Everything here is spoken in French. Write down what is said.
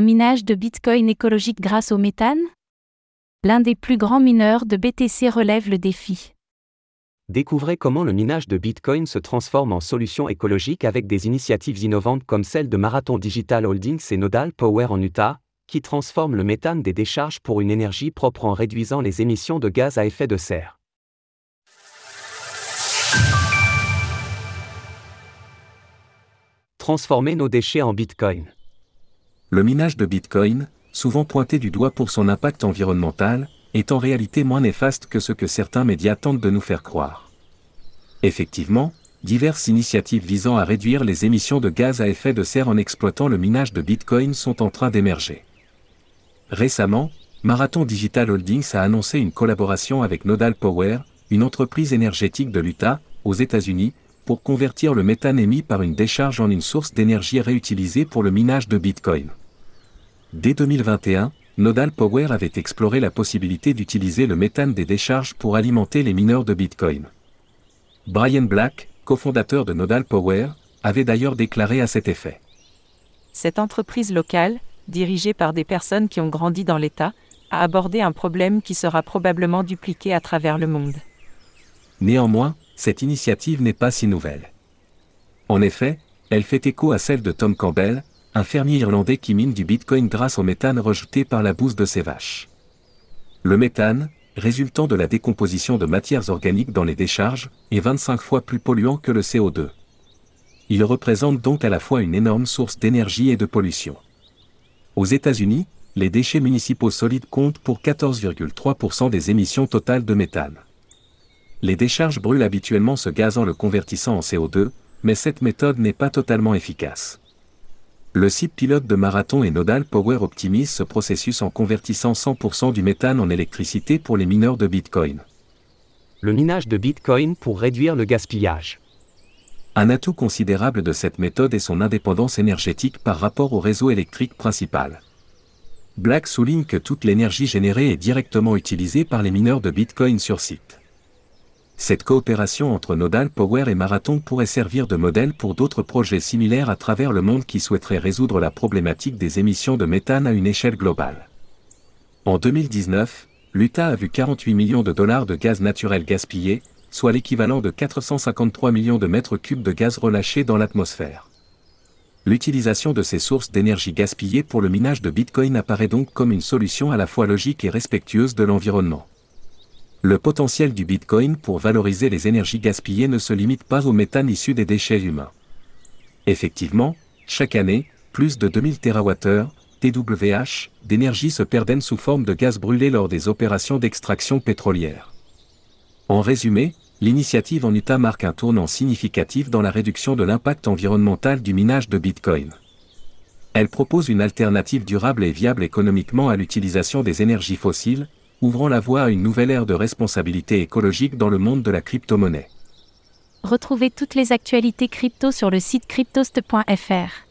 un minage de Bitcoin écologique grâce au méthane ? L'un des plus grands mineurs de BTC relève le défi. Découvrez comment le minage de Bitcoin se transforme en solution écologique avec des initiatives innovantes comme celle de Marathon Digital Holdings et Nodal Power en Utah, qui transforme le méthane des décharges pour une énergie propre en réduisant les émissions de gaz à effet de serre. Transformer nos déchets en Bitcoin. Le minage de Bitcoin, souvent pointé du doigt pour son impact environnemental, est en réalité moins néfaste que ce que certains médias tentent de nous faire croire. Effectivement, diverses initiatives visant à réduire les émissions de gaz à effet de serre en exploitant le minage de Bitcoin sont en train d'émerger. Récemment, Marathon Digital Holdings a annoncé une collaboration avec Nodal Power, une entreprise énergétique de l'Utah, aux États-Unis, pour convertir le méthane émis par une décharge en une source d'énergie réutilisée pour le minage de Bitcoin. Dès 2021, Nodal Power avait exploré la possibilité d'utiliser le méthane des décharges pour alimenter les mineurs de Bitcoin. Brian Black, cofondateur de Nodal Power, avait d'ailleurs déclaré à cet effet. Cette entreprise locale, dirigée par des personnes qui ont grandi dans l'État, a abordé un problème qui sera probablement dupliqué à travers le monde. Néanmoins, cette initiative n'est pas si nouvelle. En effet, elle fait écho à celle de Tom Campbell, un fermier irlandais qui mine du Bitcoin grâce au méthane rejeté par la bouse de ses vaches. Le méthane, résultant de la décomposition de matières organiques dans les décharges, est 25 fois plus polluant que le CO2. Il représente donc à la fois une énorme source d'énergie et de pollution. Aux États-Unis, les déchets municipaux solides comptent pour 14,3% des émissions totales de méthane. Les décharges brûlent habituellement ce gaz en le convertissant en CO2, mais cette méthode n'est pas totalement efficace. Le site pilote de Marathon et Nodal Power optimise ce processus en convertissant 100% du méthane en électricité pour les mineurs de Bitcoin. Le minage de Bitcoin pour réduire le gaspillage. Un atout considérable de cette méthode est son indépendance énergétique par rapport au réseau électrique principal. Black souligne que toute l'énergie générée est directement utilisée par les mineurs de Bitcoin sur site. Cette coopération entre Nodal Power et Marathon pourrait servir de modèle pour d'autres projets similaires à travers le monde qui souhaiteraient résoudre la problématique des émissions de méthane à une échelle globale. En 2019, l'Utah a vu $48 millions de gaz naturel gaspillé, soit l'équivalent de 453 millions de mètres cubes de gaz relâchés dans l'atmosphère. L'utilisation de ces sources d'énergie gaspillées pour le minage de Bitcoin apparaît donc comme une solution à la fois logique et respectueuse de l'environnement. Le potentiel du Bitcoin pour valoriser les énergies gaspillées ne se limite pas au méthane issu des déchets humains. Effectivement, chaque année, plus de 2000 TWh, TWh, d'énergie se perdent sous forme de gaz brûlé lors des opérations d'extraction pétrolière. En résumé, l'initiative en Utah marque un tournant significatif dans la réduction de l'impact environnemental du minage de Bitcoin. Elle propose une alternative durable et viable économiquement à l'utilisation des énergies fossiles, ouvrant la voie à une nouvelle ère de responsabilité écologique dans le monde de la crypto-monnaie. Retrouvez toutes les actualités crypto sur le site cryptost.fr.